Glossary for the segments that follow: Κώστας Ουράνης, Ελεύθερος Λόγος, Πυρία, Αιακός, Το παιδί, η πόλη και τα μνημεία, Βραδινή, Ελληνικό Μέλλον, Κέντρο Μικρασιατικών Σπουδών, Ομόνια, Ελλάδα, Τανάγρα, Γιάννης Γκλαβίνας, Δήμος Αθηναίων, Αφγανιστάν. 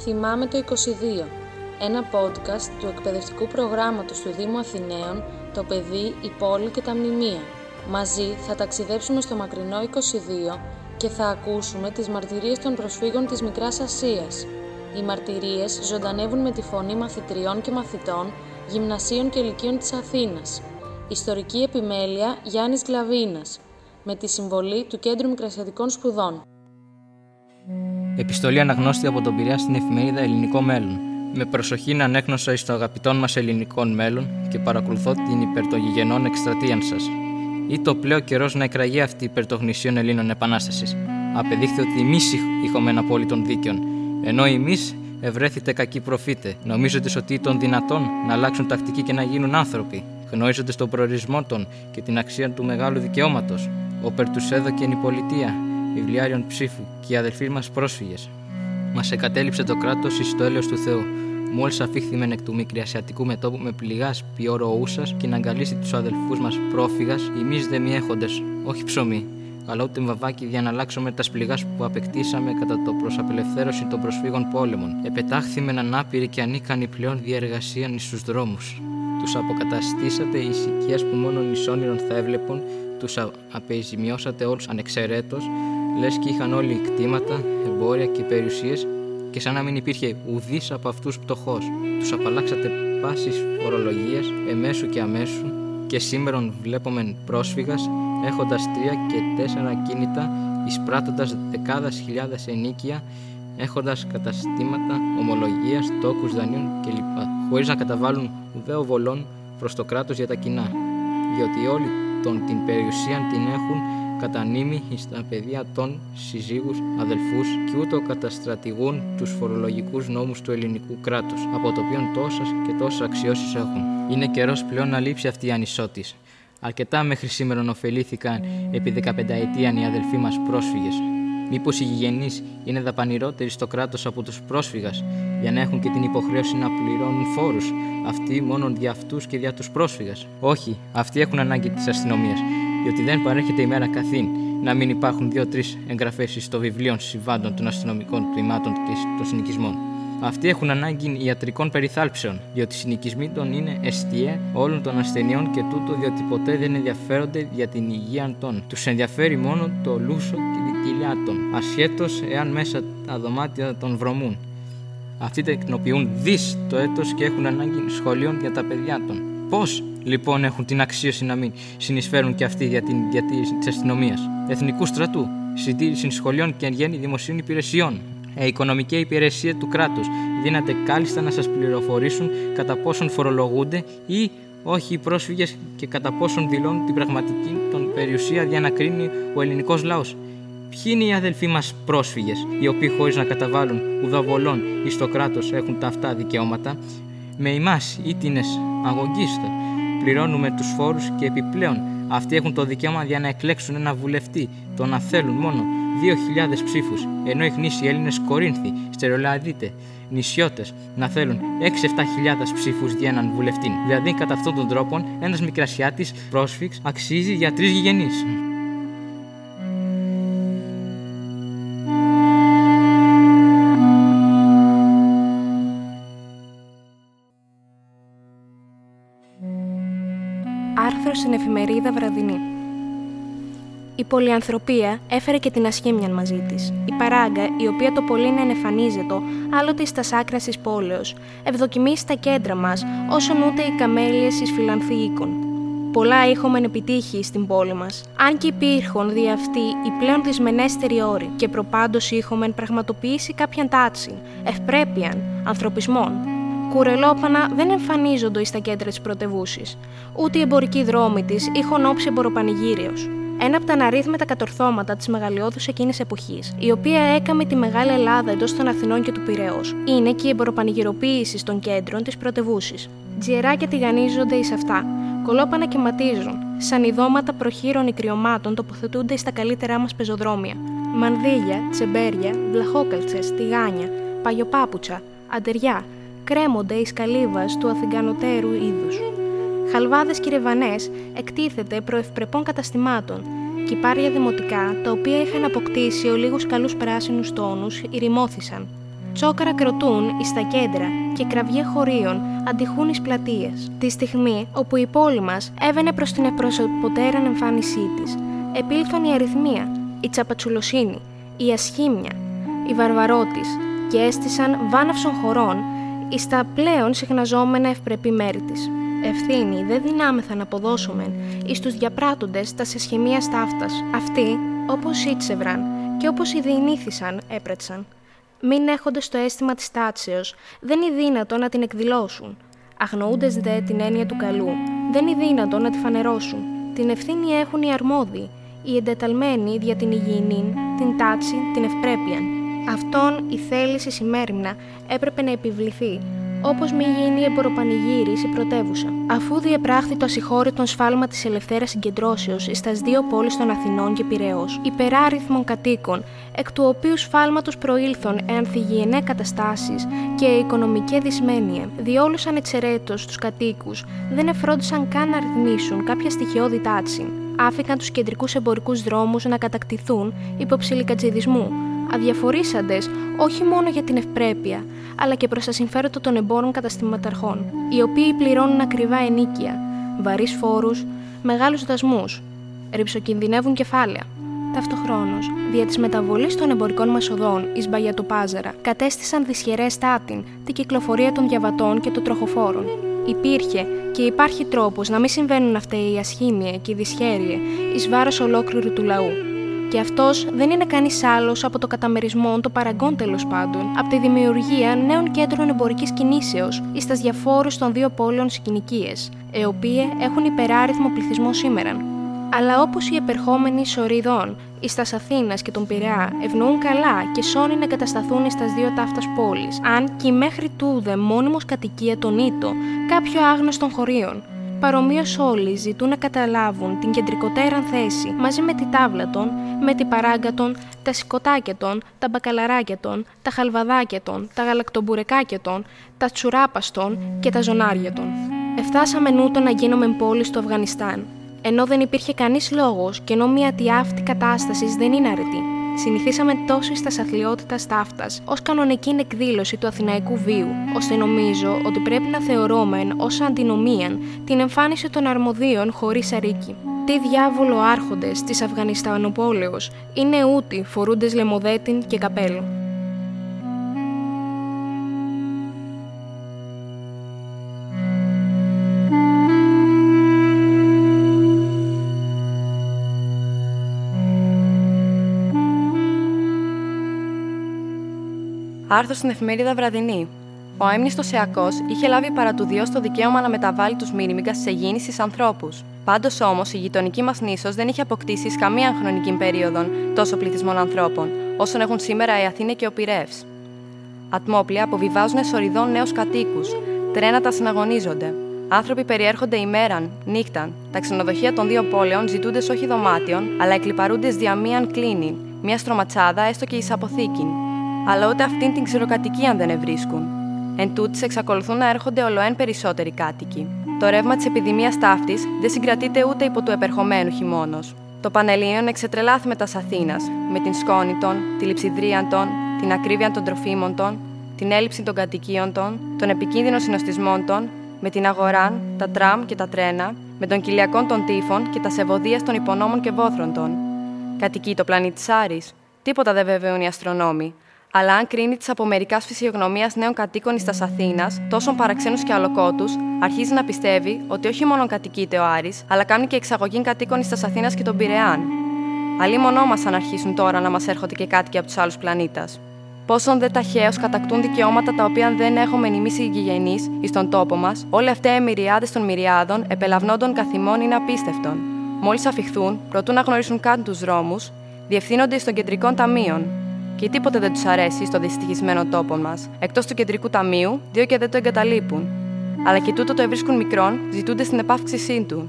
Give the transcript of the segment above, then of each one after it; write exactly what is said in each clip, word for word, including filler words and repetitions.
Θυμάμαι το είκοσι δύο, ένα podcast του εκπαιδευτικού προγράμματος του Δήμου Αθηναίων, Το παιδί, η πόλη και τα μνημεία. Μαζί θα ταξιδέψουμε στο μακρινό είκοσι δύο και θα ακούσουμε τις μαρτυρίες των προσφύγων της Μικράς Ασίας. Οι μαρτυρίες ζωντανεύουν με τη φωνή μαθητριών και μαθητών, γυμνασίων και ηλικίων της Αθήνας. Ιστορική επιμέλεια Γιάννης Γκλαβίνας, με τη συμβολή του Κέντρου Μικρασιατικών Σπουδών. Επιστολή αναγνώστη από τον Πυρία στην εφημερίδα Ελληνικό Μέλλον. Με προσοχήν ανέγνωσα εις το αγαπητόν μας ελληνικών μέλλον και παρακολουθώ την υπερτογιγενών εκστρατείαν σας. Ήτο πλέον καιρός να εκραγεί αυτή η υπερτογνησίων Ελλήνων επανάσταση. Απεδείχθη ότι εμείς είχαμε απόλυτον δίκαιον, ενώ εμείς ευρέθητε κακοί προφήτε, νομίζοντας ότι ήταν δυνατόν να αλλάξουν τακτική και να γίνουν άνθρωποι, γνωρίζοντας τον προορισμό των και την αξία του μεγάλου δικαιώματος. Όπερ τους έδωκεν η πολιτεία, βιβλιάριον ψήφου και οι αδελφοί μας πρόσφυγες. Μας εγκατέλειψε το κράτος εις το έλεος του Θεού. Μόλις αφήχθημεν εκ του Μικρασιατικού μετώπου με πληγάς ποιοροούσας και να αγκαλίσει τους αδελφούς μας πρόφυγας, εμείς δε μη έχοντες, όχι ψωμί, αλλά ούτε βαβάκι για να αλλάξουμε τας πληγάς που απεκτήσαμε κατά το προς απελευθέρωση των προσφύγων πόλεμων. Επετάχθημεν ανάπηροι και ανίκανοι πλέον διεργασίαν εις τους δρόμους. Τους αποκαταστήσατε εις οικίας που μόνον εις όνειρον θα έβλεπον, τους απεζημιώσατε όλους ανεξαιρέτως, λες και είχαν όλοι κτήματα, εμπόρια και περιουσίες, και σαν να μην υπήρχε ουδής από αυτούς πτωχός. Τους απαλλάξατε πάσης φορολογίας, εμέσου και αμέσου, και σήμερον βλέπομεν πρόσφυγας, έχοντας τρία και τέσσερα κίνητα, εισπράττοντας δεκάδες χιλιάδες ενίκεια, έχοντας καταστήματα ομολογίας, τόκους, δανείων κλπ. Χωρίς να καταβάλουν ουδέο βολών προς το κράτος για τα κοινά, διότι όλοι τον την περιουσίαν την έχουν κατανείμει εις τα παιδιά των συζύγους, αδελφούς, και ούτω καταστρατηγούν τους φορολογικούς νόμους του ελληνικού κράτους, από το οποίο τόσες και τόσες αξιώσεις έχουν. Είναι καιρός πλέον να λείψει αυτή η ανισότηση. Αρκετά μέχρι σήμερα ωφελήθηκαν επί δεκαπενταετίαν οι αδελφοί μας πρόσφυγες. Μήπως οι γηγενείς είναι δαπανηρότεροι στο κράτος από τους πρόσφυγας, για να έχουν και την υποχρέωση να πληρώνουν φόρους, αυτοί μόνον δια αυτούς και δια τους πρόσφυγας? Όχι, αυτοί έχουν ανάγκη της αστυνομίας, διότι δεν παρέχεται ημέρα καθήν να μην υπάρχουν δύο-τρεις εγγραφές στο βιβλίο συμβάντων των αστυνομικών τμήματων και των συνοικισμών. Αυτοί έχουν ανάγκη ιατρικών περιθάλψεων, διότι οι συνοικισμοί των είναι εστιαί όλων των ασθενειών, και τούτο διότι ποτέ δεν ενδιαφέρονται για την υγεία των. Τους ενδιαφέρει μόνο το λούσο και την κοιλιά των, ασχέτως εάν μέσα τα δωμάτια των βρωμούν. Αυτοί τεκνοποιούν δις το έτος και έχουν ανάγκη σχολείων για τα παιδιά των. Πώς λοιπόν έχουν την αξίωση να μην συνεισφέρουν και αυτοί για την διατήρηση της αστυνομίας, εθνικού στρατού, συντήρηση σχολείων και εν γέννη δημοσίων υπηρεσιών? Η οικονομική υπηρεσία του κράτους δύναται κάλλιστα να σας πληροφορήσουν κατά πόσον φορολογούνται ή όχι οι πρόσφυγες και κατά πόσον δηλώνουν την πραγματική των περιουσία για να κρίνει ο ελληνικός λαός. Ποιοι είναι οι αδελφοί μας πρόσφυγες, οι οποίοι χωρίς να καταβάλουν ουδαβολών εις το κράτος έχουν τα αυτά δικαιώματα? Με ημάς ήτινες αγωγείστε, πληρώνουμε τους φόρους, και επιπλέον αυτοί έχουν το δικαίωμα για να εκλέξουν ένα βουλευτή, το να θέλουν μόνο δύο χιλιάδες ψήφους, ενώ οι γνήσιοι Έλληνες Κορίνθοι, Στερεολαδίτες, νησιώτες να θέλουν έξι με εφτά χιλιάδες ψήφους για έναν βουλευτή. Δηλαδή, κατά αυτόν τον τρόπο, ένας Μικρασιάτης πρόσφυγας αξίζει για τρεις γηγενείς. Άρθρο στην εφημερίδα Βραδινή. Η πολυανθρωπία έφερε και την ασχήμιαν μαζί της. Η παράγκα, η οποία το πολύ να ενεφανίζεται, άλλοτε στα σάκρα της πόλεως, ευδοκιμεί στα κέντρα μας, όσον ούτε οι καμέλιες εις φιλανθήκων. Πολλά είχομεν επιτύχει στην πόλη μας, αν και υπήρχον δι' αυτή οι πλέον δυσμενέστεροι όροι, και προπάντως είχομεν πραγματοποιήσει κάποιαν τάξη, ευπρέπειαν, ανθρωπισμών. Κουρελόπανα δεν εμφανίζονται εις τα κέντρα της πρωτευούσης, ούτε οι εμπορικοί δρόμοι της είχον όψει εμποροπανηγύριος. Ένα από τα αναρρύθμιτα κατορθώματα της μεγαλειώδους εκείνης εποχής, η οποία έκαμε τη μεγάλη Ελλάδα εντός των Αθηνών και του Πειραιώς, είναι και η εμποροπανηγυροποίηση των κέντρων της πρωτευούσης. Τζιεράκια τηγανίζονται εις αυτά, κολόπανα και ματίζουν, σαν ειδώματα προχείρων ή κρυωμάτων τοποθετούνται στα καλύτερά μας πεζοδρόμια. Μανδύλια, τσεμπέρια, βλαχόκαλτσες, τηγάνια, παγιοπάπουτσα, αντεριά, κρέμονται εις καλύβας του αθηγανωτέρου είδους. Χαλβάδες και ρεβανές εκτίθεται προευπρεπών καταστημάτων, κυπάρια δημοτικά, τα οποία είχαν αποκτήσει ολίγους καλούς πράσινους τόνους, ηρημώθησαν. Τσόκαρα κροτούν εις τα κέντρα και κραυγέ χωρίων αντιχούν εις πλατείες. Τη στιγμή όπου η πόλη μας έβαινε προς την επροσωπωτέραν εμφάνισή της, επήλθαν η αριθμία, η τσαπατσουλοσύνη, η ασχήμια, η βαρβαρότης και έστησαν βάναυσον χωρών εις τα πλέον συχναζόμενα ευπρεπή μέρη της. Ευθύνη δεν δυνάμεθα να αποδώσομεν εις τους διαπράττοντες τα συσχημίας ταύτας. Αυτοί, όπως ήτσευραν και όπως ειδηνήθησαν, έπρετσαν. Μην έχοντες το αίσθημα της τάξεως, δεν είναι δύνατο να την εκδηλώσουν. Αγνοούντες δε την έννοια του καλού, δεν είναι δύνατο να τη φανερώσουν. Την ευθύνη έχουν οι αρμόδιοι, οι εντεταλμένοι δια την υγιεινήν, την τάξη, την ευπρέπειαν. Αυτόν η θέληση σημέριμνα έπρεπε να επιβληθεί, όπως μη γίνει εμποροπανηγύρης η πρωτεύουσα. Αφού διεπράχθη το ασυγχώρητον σφάλμα της ελευθέρας συγκεντρώσεως στις δύο πόλεις των Αθηνών και Πειραιώς, υπεράριθμων κατοίκων, εκ του οποίου σφάλματος προήλθον ενθυγιεινέ καταστάσεις και οικονομική δυσμένεια, διόλουσαν εξαιρέτως τους κατοίκους, δεν εφρόντισαν καν να ρυθμίσουν κάποια στοιχειώδη τάξη. Άφηκαν τους κεντρικούς εμπορικούς δρόμους να κατακτηθούν υποψηλικατζηδισμού, αδιαφορήσαντες όχι μόνο για την ευπρέπεια, αλλά και προς τα συμφέροντα των εμπόρων καταστηματαρχών, οι οποίοι πληρώνουν ακριβά ενίκεια, βαρύς φόρους, μεγάλους δασμούς, ρυψοκινδυνεύουν κεφάλαια. Ταυτοχρόνως, δια της μεταβολής των εμπορικών μας οδών εις Μπαγιατοπάζαρα, κατέστησαν δυσχερές τάτην την κυκλοφορία των διαβατών και των τροχοφόρων. Υπήρχε και υπάρχει τρόπος να μην συμβαίνουν αυτά η ασχήμια και η δυσχέρεια εις βάρος ολόκληρου του λαού. Και αυτός δεν είναι κανείς άλλος από το καταμερισμό των παραγκών, τέλος πάντων, από τη δημιουργία νέων κέντρων εμπορικής κινήσεως εις τας διαφόρους των δύο πόλεων συγκοινικίες, οι οποίοι έχουν υπεράριθμο πληθυσμό σήμερα. Αλλά όπως οι επερχόμενοι σωριδών εις τας Αθήνας και τον Πειραιά ευνοούν καλά και σώνει να εγκατασταθούν εις τας δύο ταύτας πόλεις, αν και η μέχρι τούδε μόνιμος κατοικία τον ήτο κάποιο άγνωστον χωρίων. Παρομοίως όλοι ζητούν να καταλάβουν την κεντρικότεραν θέση μαζί με τη τάβλα των, με τη παράγκα των, τα σηκωτάκια των, τα μπακαλαράκια των, τα χαλβαδάκια των, τα γαλακτομπουρεκάκια των, τα τσουράπας των και τα ζωνάρια των. Εφτάσαμε νούτο να γίνομαι πόλη στο Αφγανιστάν, ενώ δεν υπήρχε κανείς λόγος και ενώ μια τιάφτη κατάσταση δεν είναι αρετή. Συνηθίσαμε τόσο στα αθλειότητα ταύτας ως κανονική εκδήλωση του αθηναϊκού βίου, ώστε νομίζω ότι πρέπει να θεωρώμεν ως αντινομίαν την εμφάνιση των αρμοδίων χωρίς αρρήκη. Τι διάβολο άρχοντες της Αφγανιστανοπόλεως είναι ούτι φορούντες λεμοδέτην και καπέλο. Άρθρο στην εφημερίδα Βραδινή. Ο αείμνηστος Αιακός είχε λάβει παρά του Διός το δικαίωμα να μεταβάλει τους μύρμηγκας στις εγγύνησεις ανθρώπους. Πάντως όμως η γειτονική μας νήσος δεν είχε αποκτήσει εις καμία χρονική περίοδο τόσο πληθυσμών ανθρώπων, όσων έχουν σήμερα η Αθήνα και ο Πειραιεύς. Ατμόπλια αποβιβάζουν εσωριδών νέους κατοίκους, τρένα τα συναγωνίζονται. Άνθρωποι περιέρχονται ημέραν, νύχταν. Τα ξενοδοχεία των δύο πόλεων ζητούντες όχι δωμάτιων, αλλά εκλιπαρούντες δια μίαν κλίνη, μια στρωματσάδα έστω και εις αποθήκην. Αλλά ούτε αυτήν την ξηροκατοικίαν δεν ευρίσκουν. Εν τούτης, εξακολουθούν να έρχονται ολοέν περισσότεροι κάτοικοι. Το ρεύμα της επιδημίας ταύτης δεν συγκρατείται ούτε υπό του επερχομένου χειμώνος. Το Πανελλήνιον εξετρελάθη μετά Αθήνας, με την σκόνη των, τη λειψιδρία των, την ακρίβεια των τροφίμων των, την έλλειψη των κατοικίων των, των επικίνδυνων συνοστισμών των, με την αγοράν, τα τραμ και τα τρένα, με των κοιλιακών των τύφων και τα σεβωδία των υπονόμων και βόθρων των. Κατοικεί το πλανήτη Άρης. Τίποτα δεν βεβαιούν οι αστρονόμοι. Αλλά αν κρίνει της απομερικάς φυσιογνωμίας νέων κατοίκων εις τας Αθήνας, τόσων παραξένους και αλλοκότους, αρχίζει να πιστεύει ότι όχι μόνο κατοικείται ο Άρης, αλλά κάνει και εξαγωγή κατοίκων εις τας Αθήνας και τον Πειραιάν. Αλλοί μονό μας αν αρχίσουν τώρα να μας έρχονται και κάτοικοι από τους άλλους πλανήτας. Πόσον δε ταχαίως κατακτούν δικαιώματα τα οποία δεν έχουμε εμείς οι γηγενείς εις τον τόπο μας, όλοι αυτοί οι μυριάδες των μυριάδων επελαυνόντων καθημών είναι απίστευτον. Μόλις αφιχθούν, προτού να γνωρίσουν καν τους δρόμους, διευθύνονται εις των κεντρικών ταμείων. Και τίποτε δεν τους αρέσει στο δυστυχισμένο τόπο μας, εκτός του κεντρικού ταμείου, δύο και δεν το εγκαταλείπουν. Αλλά και τούτο το ευρίσκουν μικρόν, ζητούντες την επαύξησή του.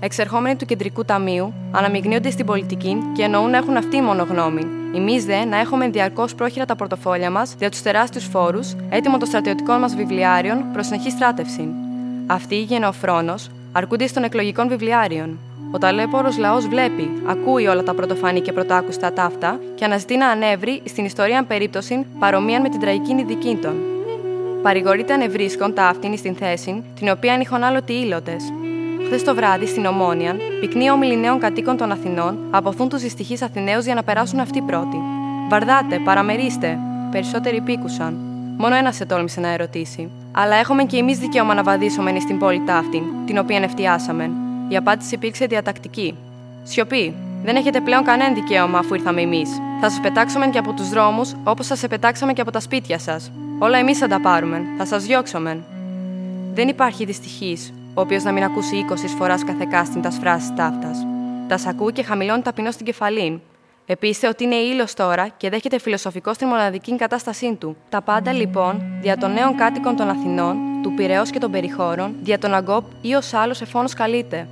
Εξερχόμενοι του κεντρικού ταμείου, αναμειγνύονται στην πολιτική και εννοούν να έχουν αυτή μόνο γνώμη. Εμείς δε να έχουμε διαρκώς πρόχειρα τα πορτοφόλια μας δια τους τεράστιους φόρους, έτοιμο των στρατιωτικών μας βιβλιάριων προς συνεχή στράτευση. Αυτοί, γενεοφρόνος, αρκούνται στον εκλογικών βιβλιάριων. Ο ταλέπωρος λαός βλέπει, ακούει όλα τα πρωτοφανή και πρωτάκουστα ταύτα και αναζητεί να ανέβρει στην ιστορία περίπτωση παρομοίαν με την τραγική δική των. Παρηγορείται ανευρίσκον τα αυτήν στην θέση, την οποία είχαν άλλοτε ήλωτες. Χθες το βράδυ, στην Ομόνια, πυκνοί όμιλοι νέων κατοίκων των Αθηνών αποθούν τους δυστυχείς Αθηναίους για να περάσουν αυτοί πρώτοι. Βαρδάτε, παραμερίστε. Περισσότεροι πήκουσαν. Μόνο ένας ετόλμησε να ερωτήσει. Αλλά έχουμε και εμείς δικαίωμα να βαδίσομεν στην πόλη ταύτην, την οποία ευτιάσαμεν. Η απάντηση υπήρξε διατακτική. Σιωπή. Δεν έχετε πλέον κανένα δικαίωμα αφού ήρθαμε εμείς. Θα σας πετάξομεν και από τους δρόμους, όπως σας επετάξαμε και από τα σπίτια σας. Όλα εμείς θα τα πάρουμε, θα σας διώξομεν. Δεν υπάρχει δυστυχής, ο οποίος να μην ακούσει είκοσι φοράς καθεκάστην τας φράσεις ταύτας. Τας ακούει και χαμηλώνει ταπεινώς την κεφαλήν. Επίστε ότι είναι ήλιος τώρα και δέχεται φιλοσοφικός την μοναδική κατάστασή του. Τα πάντα λοιπόν, δια των νέων κάτοικων των Αθηνών, του Πειραιώς και των περιχώρων, δια τον Αγκόπ ή ως άλλος εφώνος καλείται.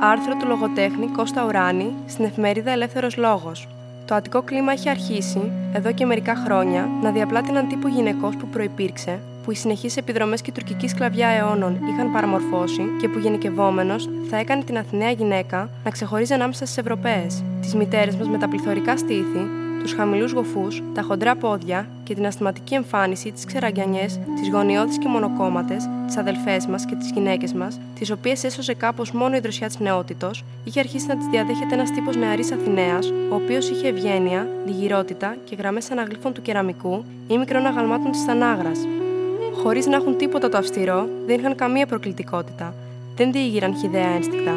Άρθρο του λογοτέχνη Κώστα Ουράνη στην εφημερίδα Ελεύθερος Λόγος. Το Αττικό κλίμα έχει αρχίσει, εδώ και μερικά χρόνια, να διαπλά την αντίπου γυναικός που προϋπήρξε, που οι συνεχείς επιδρομές και η τουρκική σκλαβιά αιώνων είχαν παραμορφώσει και που γενικευόμενος θα έκανε την Αθηναία γυναίκα να ξεχωρίζει ανάμεσα στις Ευρωπαίες, τις μητέρες μας με τα πληθωρικά στήθη, τους χαμηλούς γοφούς, τα χοντρά πόδια και την ασθηματική εμφάνιση, τις ξεραγγιανιές, τις γωνιώδεις και μονοκόμματες, τις αδελφές μας και τις γυναίκες μας, τις οποίες έσωσε κάπως μόνο η δροσιά της νεότητος, είχε αρχίσει να τις διαδέχεται ένας τύπος νεαρής Αθηναίας, ο οποίος είχε ευγένεια, λιγυρότητα και γραμμές αναγλύφων του κεραμικού ή μικρών αγαλμάτων της Τανάγρας. Χωρίς να έχουν τίποτα το αυστηρό, δεν είχαν καμία προκλητικότητα, δεν διήγηραν χυδαία ένστικτα.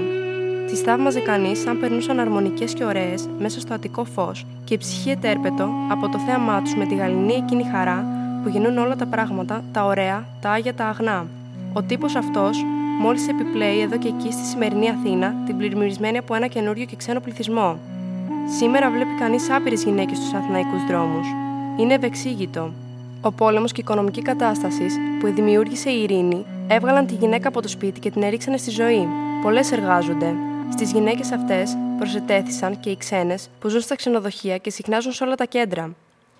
Τις θαύμαζε κανείς αν περνούσαν αρμονικές και ωραίες μέσα στο Αττικό φως και η ψυχή ετέρπετο από το θέαμά τους με τη γαληνή εκείνη χαρά που γεννούν όλα τα πράγματα, τα ωραία, τα άγια, τα αγνά. Ο τύπος αυτός μόλις επιπλέει εδώ και εκεί στη σημερινή Αθήνα την πλημμυρισμένη από ένα καινούριο και ξένο πληθυσμό. Σήμερα βλέπει κανείς άπειρες γυναίκες στους αθηναϊκούς δρόμους. Είναι ευεξήγητο. Ο πόλεμος και η οικονομική κατάσταση που δημιούργησε η ειρήνη έβγαλαν τη γυναίκα από το σπίτι και την έριξαν στη ζωή. Πολλές εργάζονται. Στις γυναίκες αυτές προσετέθησαν και οι ξένες που ζουν στα ξενοδοχεία και συχνάζουν σε όλα τα κέντρα.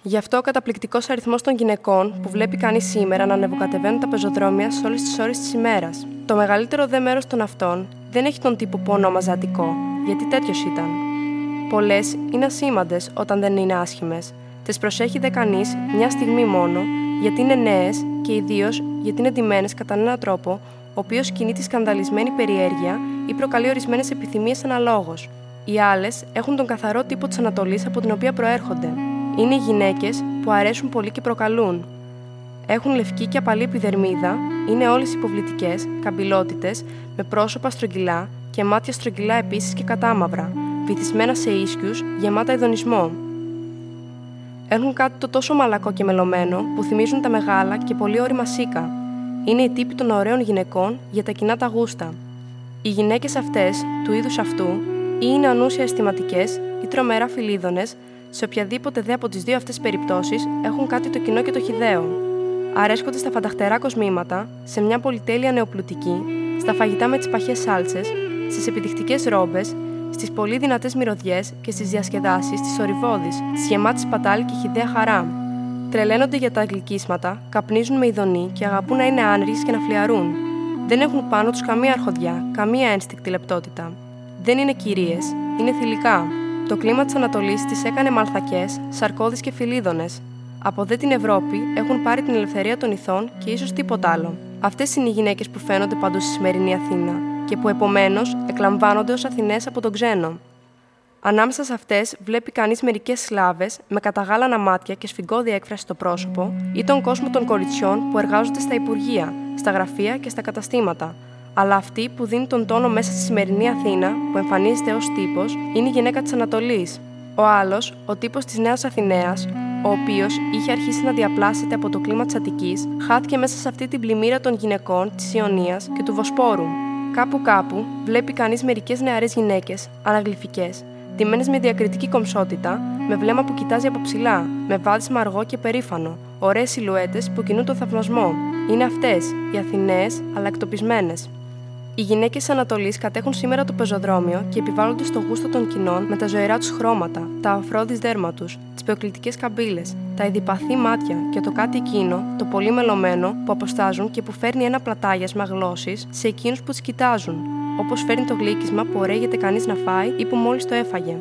Γι' αυτό ο καταπληκτικός αριθμός των γυναικών που βλέπει κανείς σήμερα να ανεβοκατεβαίνουν τα πεζοδρόμια σε όλες τις ώρες της ημέρας. Το μεγαλύτερο δε μέρος των αυτών δεν έχει τον τύπο που ονόμαζα Αττικό, γιατί τέτοιος ήταν. Πολλές είναι ασήμαντες όταν δεν είναι άσχημες. Τις προσέχει δε κανείς μια στιγμή μόνο, γιατί είναι νέες και ιδίως γιατί είναι ντυμένες κατά έναν τρόπο ο οποίος κινεί τη σκανδαλισμένη περιέργεια ή προκαλεί ορισμένες επιθυμίες αναλόγως. Οι άλλες έχουν τον καθαρό τύπο της Ανατολής από την οποία προέρχονται. Είναι οι γυναίκες που αρέσουν πολύ και προκαλούν. Έχουν λευκή και απαλή επιδερμίδα, είναι όλες υποβλητικές, καμπυλότητες, με πρόσωπα στρογγυλά και μάτια στρογγυλά επίσης και κατάμαυρα, βυθισμένα σε ίσκιους, γεμάτα ειδονισμό. Έχουν κάτι το τόσο μαλακό και μελωμένο που θυμίζουν τα μεγάλα και πολύ όρημα σίκα. Είναι οι τύποι των ωραίων γυναικών για τα κοινά τα γούστα. Οι γυναίκες αυτές, του είδους αυτού, ή είναι ανούσια αισθηματικές ή τρομερά φιλίδωνες, σε οποιαδήποτε δε από τις δύο αυτές περιπτώσεις έχουν κάτι το κοινό και το χυδαίο. Αρέσκονται στα φανταχτερά κοσμήματα, σε μια πολυτέλεια νεοπλουτική, στα φαγητά με τις παχές σάλτσες, στις επιτυχτικές ρόμπες, στις πολύ δυνατές μυρωδιές και στις διασκεδάσεις της ορυβόδης, της γεμάτης πατάλη και χυδαία χαρά. Τρελαίνονται για τα γλυκίσματα, καπνίζουν με ειδονή και αγαπούν να είναι άνεργες και να φλιαρούν. Δεν έχουν πάνω τους καμία αρχοδιά, καμία ένστικτη λεπτότητα. Δεν είναι κυρίες, είναι θηλυκά. Το κλίμα της Ανατολής τις έκανε μαλθακές, σαρκώδεις και φιλίδωνες. Από δε την Ευρώπη έχουν πάρει την ελευθερία των ηθών και ίσως τίποτα άλλο. Αυτές είναι οι γυναίκες που φαίνονται παντού στη σημερινή Αθήνα και που επομένως εκλαμβάνονται ως Αθηναίες από τον ξένο. Ανάμεσα σε αυτές βλέπει κανείς μερικές Σλάβες με καταγάλανα μάτια και σφιγγώδη έκφραση στο πρόσωπο ή τον κόσμο των κοριτσιών που εργάζονται στα υπουργεία, στα γραφεία και στα καταστήματα. Αλλά αυτή που δίνει τον τόνο μέσα στη σημερινή Αθήνα, που εμφανίζεται ως τύπος, είναι η γυναίκα της Ανατολής. Ο άλλος, ο τύπος της Νέας Αθηναίας, ο οποίος είχε αρχίσει να διαπλάσσεται από το κλίμα της Αττικής, χάθηκε μέσα σε αυτή την πλημμύρα των γυναικών της Ιωνίας και του Βοσπόρου. Κάπου-κάπου βλέπει κανείς μερικές νεαρές γυναίκες, αναγλυφικές, ντυμένες με διακριτική κομψότητα, με βλέμμα που κοιτάζει από ψηλά, με βάδισμα αργό και περήφανο, ωραίες σιλουέτες που κινούν τον θαυμασμό. Είναι αυτές, οι Αθηναίες, αλλά εκτοπισμένες. Οι γυναίκες της Ανατολής κατέχουν σήμερα το πεζοδρόμιο και επιβάλλονται στο γούστο των κοινών με τα ζωηρά τους χρώματα, τα αφρόδις δέρμα τους, τις πεοκλητικές καμπύλες, τα ειδιπαθή μάτια και το κάτι εκείνο, το πολύ μελωμένο, που αποστάζουν και που φέρνει ένα πλατάγιασμα γλώσσης σε εκείνους που τις κοιτάζουν, όπως φέρνει το γλύκισμα που ωραίγεται κανείς να φάει ή που μόλις το έφαγε.